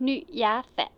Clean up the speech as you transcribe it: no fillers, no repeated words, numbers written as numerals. nu ja 5.